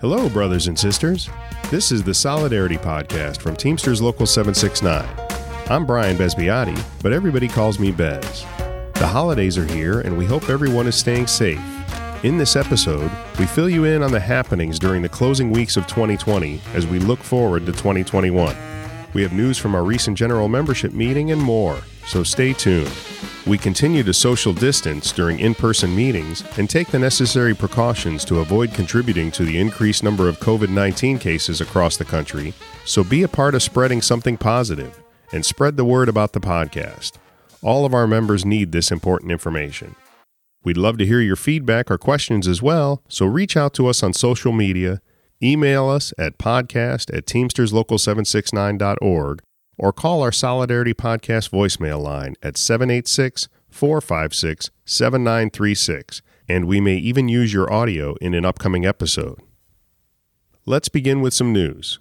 Hello, brothers and sisters. This is the Solidarity Podcast from Teamsters Local 769. I'm Bryan Bezpiaty, but everybody calls me Bez. The holidays are here, and we hope everyone is staying safe. In this episode, we fill you in on the happenings during the closing weeks of 2020 as we look forward to 2021. We have news from our recent general membership meeting and more, so stay tuned. We continue to social distance during in-person meetings and take the necessary precautions to avoid contributing to the increased number of COVID-19 cases across the country, so be a part of spreading something positive and spread the word about the podcast. All of our members need this important information. We'd love to hear your feedback or questions as well, so reach out to us on social media, email us at podcast@teamsterslocal769.org, or call our Solidarity Podcast voicemail line at 786-456-7936, and we may even use your audio in an upcoming episode. Let's begin with some news.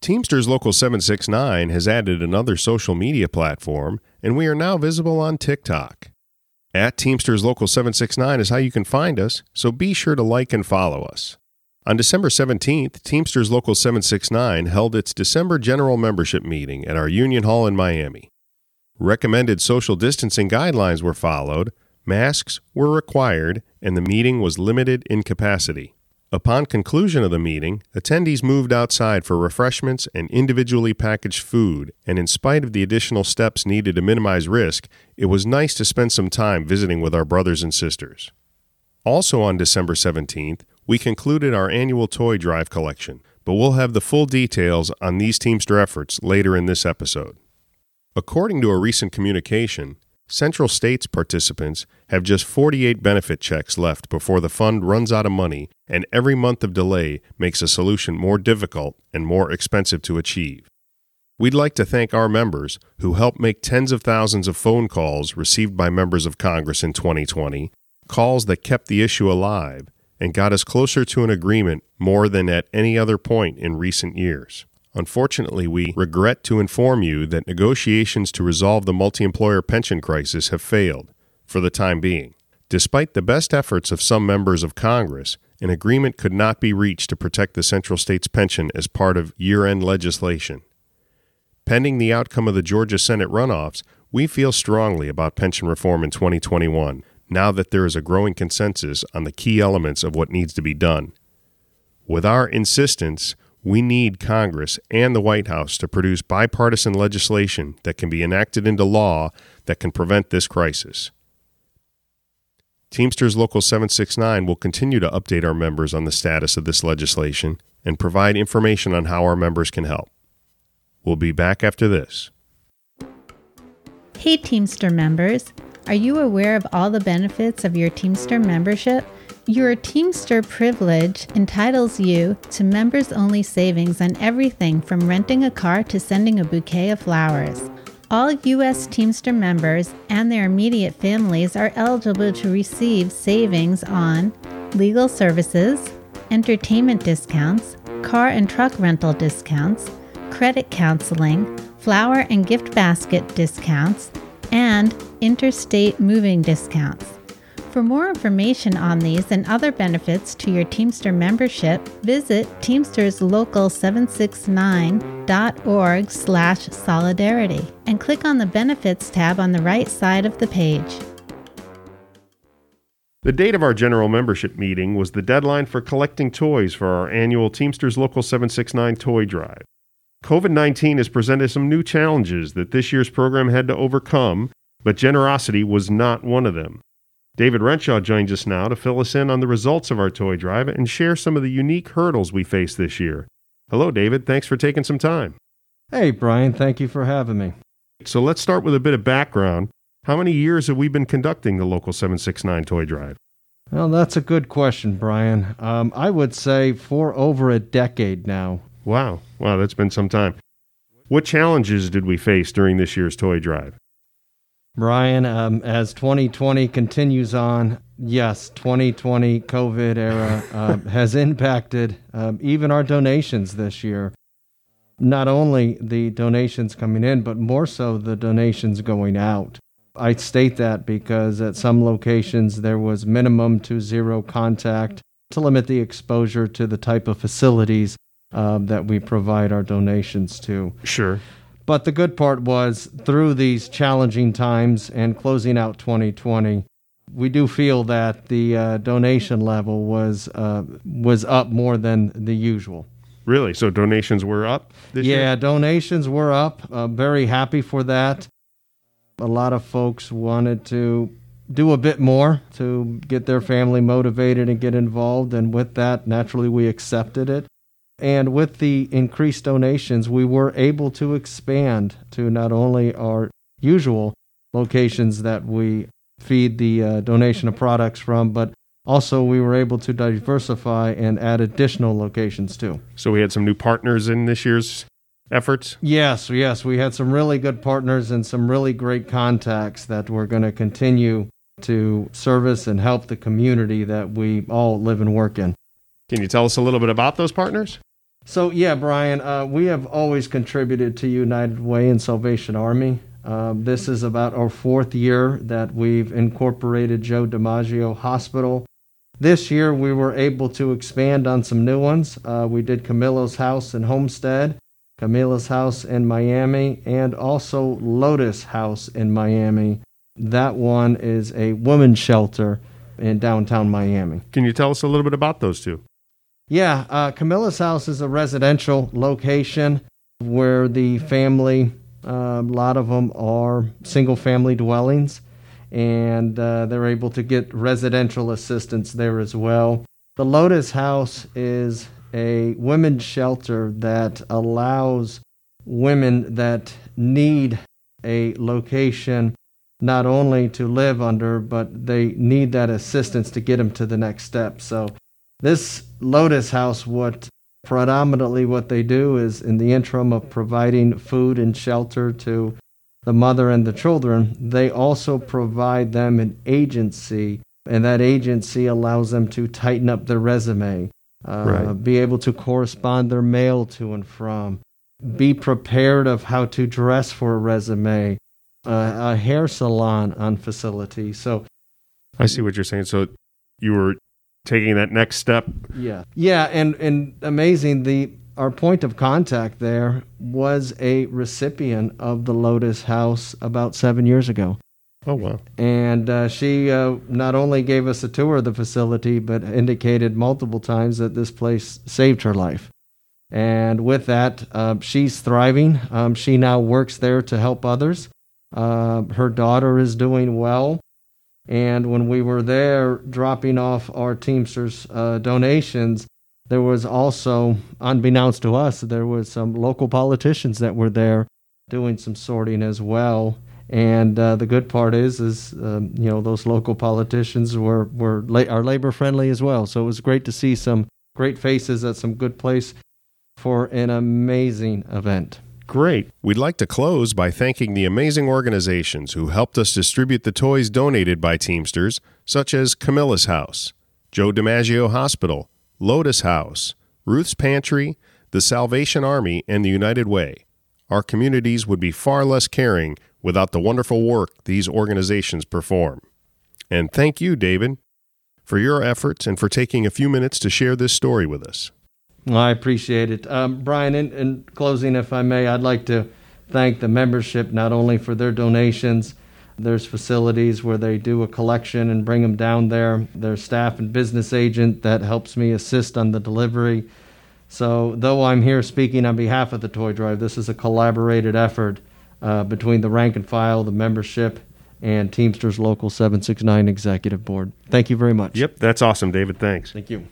Teamsters Local 769 has added another social media platform, and we are now visible on TikTok. At Teamsters Local 769 is how you can find us, so be sure to like and follow us. On December 17th, Teamsters Local 769 held its December General Membership Meeting at our Union Hall in Miami. Recommended social distancing guidelines were followed, masks were required, and the meeting was limited in capacity. Upon conclusion of the meeting, attendees moved outside for refreshments and individually packaged food, and in spite of the additional steps needed to minimize risk, it was nice to spend some time visiting with our brothers and sisters. Also on December 17th, we concluded our annual toy drive collection, but we'll have the full details on these Teamster efforts later in this episode. According to a recent communication, Central States participants have just 48 benefit checks left before the fund runs out of money, and every month of delay makes a solution more difficult and more expensive to achieve. We'd like to thank our members who helped make tens of thousands of phone calls received by members of Congress in 2020, calls that kept the issue alive and got us closer to an agreement more than at any other point in recent years. Unfortunately, we regret to inform you that negotiations to resolve the multi-employer pension crisis have failed, for the time being. Despite the best efforts of some members of Congress, an agreement could not be reached to protect the Central States pension as part of year-end legislation. Pending the outcome of the Georgia Senate runoffs, we feel strongly about pension reform in 2021, now that there is a growing consensus on the key elements of what needs to be done. With our insistence, we need Congress and the White House to produce bipartisan legislation that can be enacted into law that can prevent this crisis. Teamsters Local 769 will continue to update our members on the status of this legislation and provide information on how our members can help. We'll be back after this. Hey Teamster members, are you aware of all the benefits of your Teamster membership? Your Teamster privilege entitles you to members-only savings on everything from renting a car to sending a bouquet of flowers. All U.S. Teamster members and their immediate families are eligible to receive savings on legal services, entertainment discounts, car and truck rental discounts, credit counseling, flower and gift basket discounts, and interstate moving discounts. For more information on these and other benefits to your Teamster membership, visit teamsterslocal769.org/solidarity and click on the Benefits tab on the right side of the page. The date of our general membership meeting was the deadline for collecting toys for our annual Teamsters Local 769 Toy Drive. COVID-19 has presented some new challenges that this year's program had to overcome, but generosity was not one of them. David Renshaw joins us now to fill us in on the results of our toy drive and share some of the unique hurdles we face this year. Hello, David. Thanks for taking some time. Hey, Brian. Thank you for having me. So let's start with a bit of background. How many years have we been conducting the Local 769 Toy Drive? Well, that's a good question, Brian. I would say for over a decade now. Wow, that's been some time. What challenges did we face during this year's toy drive? Brian, as 2020 continues on, yes, 2020 COVID era has impacted even our donations this year. Not only the donations coming in, but more so the donations going out. I state that because at some locations there was minimum to zero contact to limit the exposure to the type of facilities that we provide our donations to. Sure. But the good part was, through these challenging times and closing out 2020, we do feel that the donation level was up more than the usual. Really? So donations were up this year? Yeah, donations were up. Very happy for that. A lot of folks wanted to do a bit more to get their family motivated and get involved. And with that, naturally, we accepted it. And with the increased donations, we were able to expand to not only our usual locations that we feed the donation of products from, but also we were able to diversify and add additional locations too. So we had some new partners in this year's efforts? Yes. We had some really good partners and some really great contacts that we're going to continue to service and help the community that we all live and work in. Can you tell us a little bit about those partners? So, Bryan, we have always contributed to United Way and Salvation Army. This is about our fourth year that we've incorporated Joe DiMaggio Hospital. This year, we were able to expand on some new ones. We did Camillus House in Homestead, Camillus House in Miami, and also Lotus House in Miami. That one is a women's shelter in downtown Miami. Can you tell us a little bit about those two? Yeah, Camillus House is a residential location where the family, a lot of them are single-family dwellings, and they're able to get residential assistance there as well. The Lotus House is a women's shelter that allows women that need a location not only to live under, but they need that assistance to get them to the next step. So this Lotus House, what they do is, in the interim of providing food and shelter to the mother and the children, they also provide them an agency, and that agency allows them to tighten up their resume, be able to correspond their mail to and from, be prepared of how to dress for a resume, a hair salon on facility. So I see what you're saying. So you were taking that next step. Yeah. And amazing. Our point of contact there was a recipient of the Lotus House about 7 years ago. Oh, wow. And she not only gave us a tour of the facility, but indicated multiple times that this place saved her life. And with that, she's thriving. She now works there to help others. Her daughter is doing well. And when we were there dropping off our Teamsters donations, there was also, unbeknownst to us, there was some local politicians that were there doing some sorting as well. And the good part is those local politicians are labor-friendly as well. So it was great to see some great faces at some good place for an amazing event. Great. We'd like to close by thanking the amazing organizations who helped us distribute the toys donated by Teamsters, such as Camillus House, Joe DiMaggio Hospital, Lotus House, Ruth's Pantry, the Salvation Army, and the United Way. Our communities would be far less caring without the wonderful work these organizations perform. And thank you, David, for your efforts and for taking a few minutes to share this story with us. I appreciate it. Bryan, in closing, if I may, I'd like to thank the membership not only for their donations. There's facilities where they do a collection and bring them down there. There's staff and business agent that helps me assist on the delivery. So though I'm here speaking on behalf of the Toy Drive, this is a collaborated effort between the rank and file, the membership, and Teamsters Local 769 Executive Board. Thank you very much. Yep, that's awesome, David. Thanks. Thank you.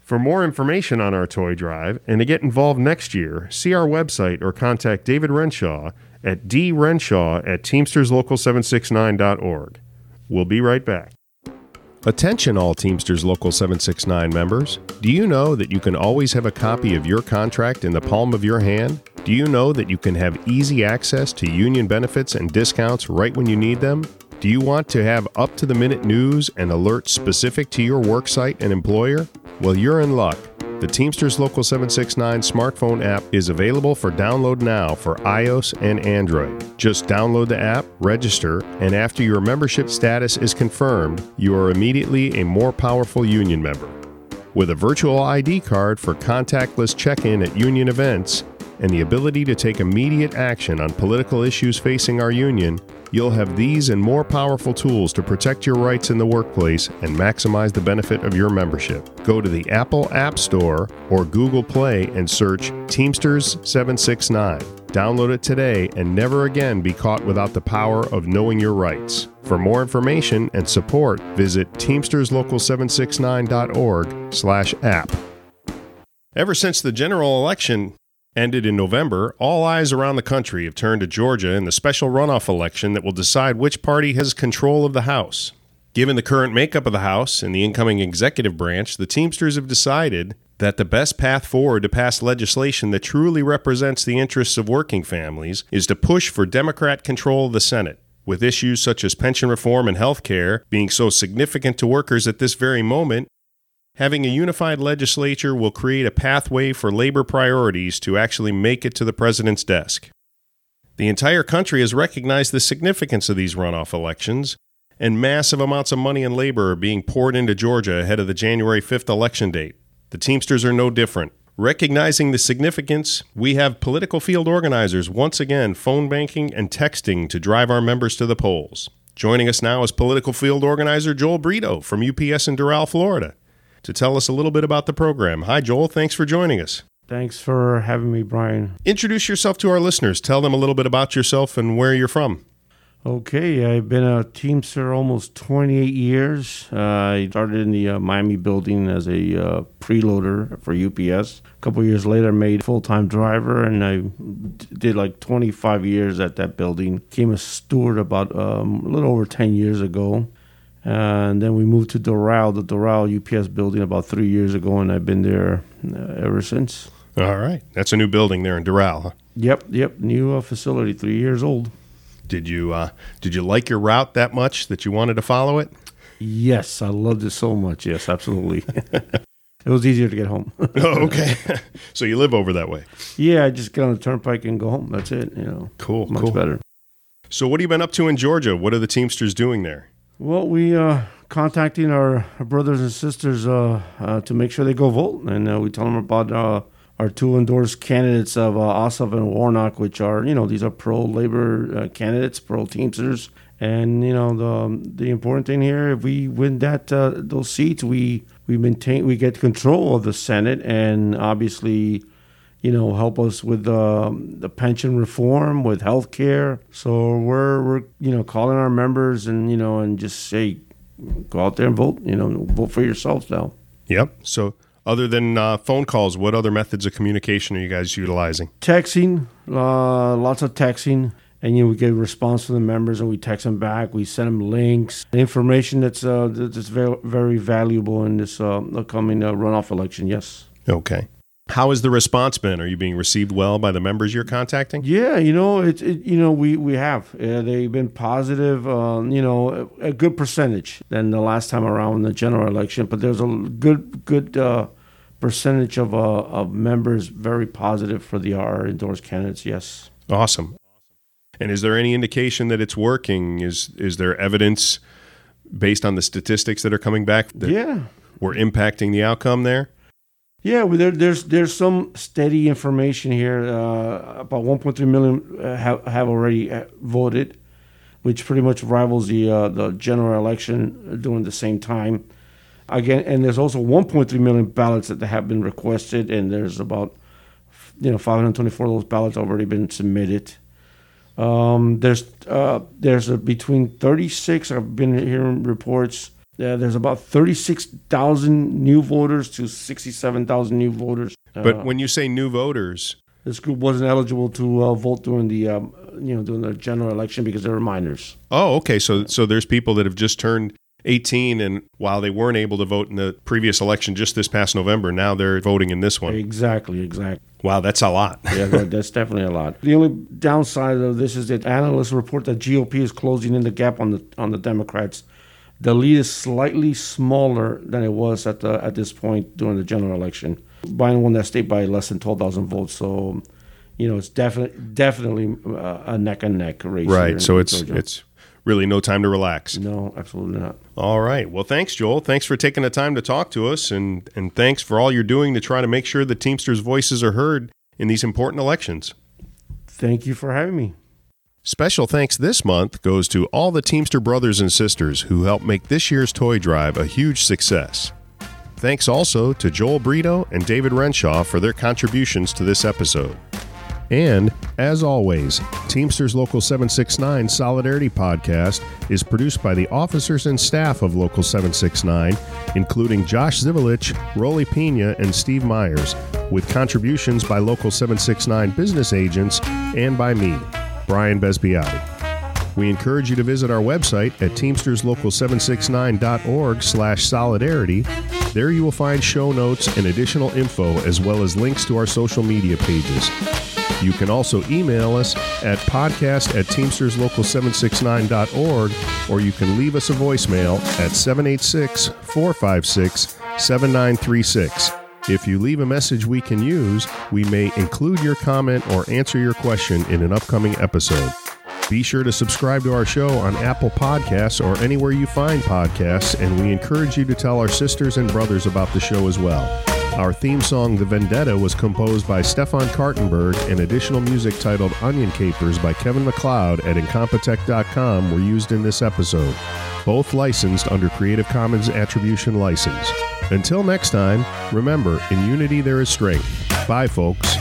For more information on our toy drive and to get involved next year, see our website or contact David Renshaw at drenshaw@teamsterslocal769.org. We'll be right back. Attention all Teamsters Local 769 members. Do you know that you can always have a copy of your contract in the palm of your hand? Do you know that you can have easy access to union benefits and discounts right when you need them? Do you want to have up-to-the-minute news and alerts specific to your worksite and employer? Well, you're in luck. The Teamsters Local 769 smartphone app is available for download now for iOS and Android. Just download the app, register, and after your membership status is confirmed, you are immediately a more powerful union member. With a virtual ID card for contactless check-in at union events and the ability to take immediate action on political issues facing our union, you'll have these and more powerful tools to protect your rights in the workplace and maximize the benefit of your membership. Go to the Apple App Store or Google Play and search Teamsters 769. Download it today and never again be caught without the power of knowing your rights. For more information and support, visit teamsterslocal769.org/app. Ever since the general election ended in November, all eyes around the country have turned to Georgia and the special runoff election that will decide which party has control of the House. Given the current makeup of the House and the incoming executive branch, the Teamsters have decided that the best path forward to pass legislation that truly represents the interests of working families is to push for Democrat control of the Senate. With issues such as pension reform and health care being so significant to workers at this very moment, having a unified legislature will create a pathway for labor priorities to actually make it to the president's desk. The entire country has recognized the significance of these runoff elections, and massive amounts of money and labor are being poured into Georgia ahead of the January 5th election date. The Teamsters are no different. Recognizing the significance, we have political field organizers once again phone banking and texting to drive our members to the polls. Joining us now is political field organizer Joel Brito from UPS in Doral, Florida, to tell us a little bit about the program. Hi, Joel. Thanks for joining us. Thanks for having me, Brian. Introduce yourself to our listeners. Tell them a little bit about yourself and where you're from. Okay. I've been a Teamster almost 28 years. I started in the Miami building as a preloader for UPS. A couple years later, I made full-time driver, and I did like 25 years at that building. Became a steward about a little over 10 years ago. And then we moved to Doral, the Doral UPS building, about 3 years ago, and I've been there ever since. All right. That's a new building there in Doral, huh? Yep. New facility, 3 years old. Did you like your route that much that you wanted to follow it? Yes, I loved it so much. Yes, absolutely. It was easier to get home. Oh, okay. So you live over that way? Yeah, I just get on the turnpike and go home. That's it. You know, Cool. Better. So what have you been up to in Georgia? What are the Teamsters doing there? Well, we contacting our brothers and sisters to make sure they go vote, and we tell them about our two endorsed candidates of Ossoff and Warnock, which are, you know, these are pro-labor candidates, pro-Teamsters, and, you know, the important thing here, if we win that those seats, we get control of the Senate, and obviously, you know, help us with the pension reform, with health care. So we're you know, calling our members and, you know, and just say, go out there and vote, you know, vote for yourselves now. Yep. So other than phone calls, what other methods of communication are you guys utilizing? Texting, lots of texting. And, you know, we get a response from the members and we text them back. We send them links, information that's very, very valuable in this upcoming runoff election. Yes. Okay. How has the response been? Are you being received well by the members you're contacting? Yeah, you know, we have. They've been positive, you know, a good percentage than the last time around in the general election, but there's a good percentage of members very positive for our endorsed candidates, yes. Awesome. And is there any indication that it's working? Is there evidence based on the statistics that are coming back that we're impacting the outcome there? Yeah, well, there's some steady information here. About 1.3 million have already voted, which pretty much rivals the general election during the same time. Again, and there's also 1.3 million ballots that have been requested, and there's about 524 of those ballots already been submitted. There's between 36. I've been hearing reports. There's about 36,000 new voters to 67,000 new voters. But when you say new voters, this group wasn't eligible to vote during the during the general election because they're minors. Oh, okay. So there's people that have just turned 18, and while they weren't able to vote in the previous election just this past November, now they're voting in this one. Exactly. Wow, that's a lot. Yeah, that's definitely a lot. The only downside of this is that analysts report that GOP is closing in the gap on the Democrats. The lead is slightly smaller than it was at this point during the general election. Bryan won that state by less than 12,000 votes. So, you know, it's definitely a neck and neck race. Right. So it's really no time to relax. No, absolutely not. All right. Well, thanks, Joel. Thanks for taking the time to talk to us, and thanks for all you're doing to try to make sure the Teamsters' voices are heard in these important elections. Thank you for having me. Special thanks this month goes to all the Teamster brothers and sisters who helped make this year's toy drive a huge success. Thanks also to Joel Brito and David Renshaw for their contributions to this episode. And, as always, Teamsters Local 769 Solidarity Podcast is produced by the officers and staff of Local 769, including Josh Zivalich, Roly Pina, and Steve Myers, with contributions by Local 769 business agents and by me, Bryan Bezpiaty. We encourage you to visit our website at teamsterslocal769.org/solidarity. There you will find show notes and additional info, as well as links to our social media pages. You can also email us at podcast@teamsterslocal769.org, or you can leave us a voicemail at 786-456-7936. If you leave a message we can use, we may include your comment or answer your question in an upcoming episode. Be sure to subscribe to our show on Apple Podcasts or anywhere you find podcasts, and we encourage you to tell our sisters and brothers about the show as well. Our theme song, The Vendetta, was composed by Stefan Kartenberg, and additional music titled Onion Capers by Kevin MacLeod at Incompetech.com were used in this episode, both licensed under Creative Commons Attribution License. Until next time, remember, in unity there is strength. Bye, folks.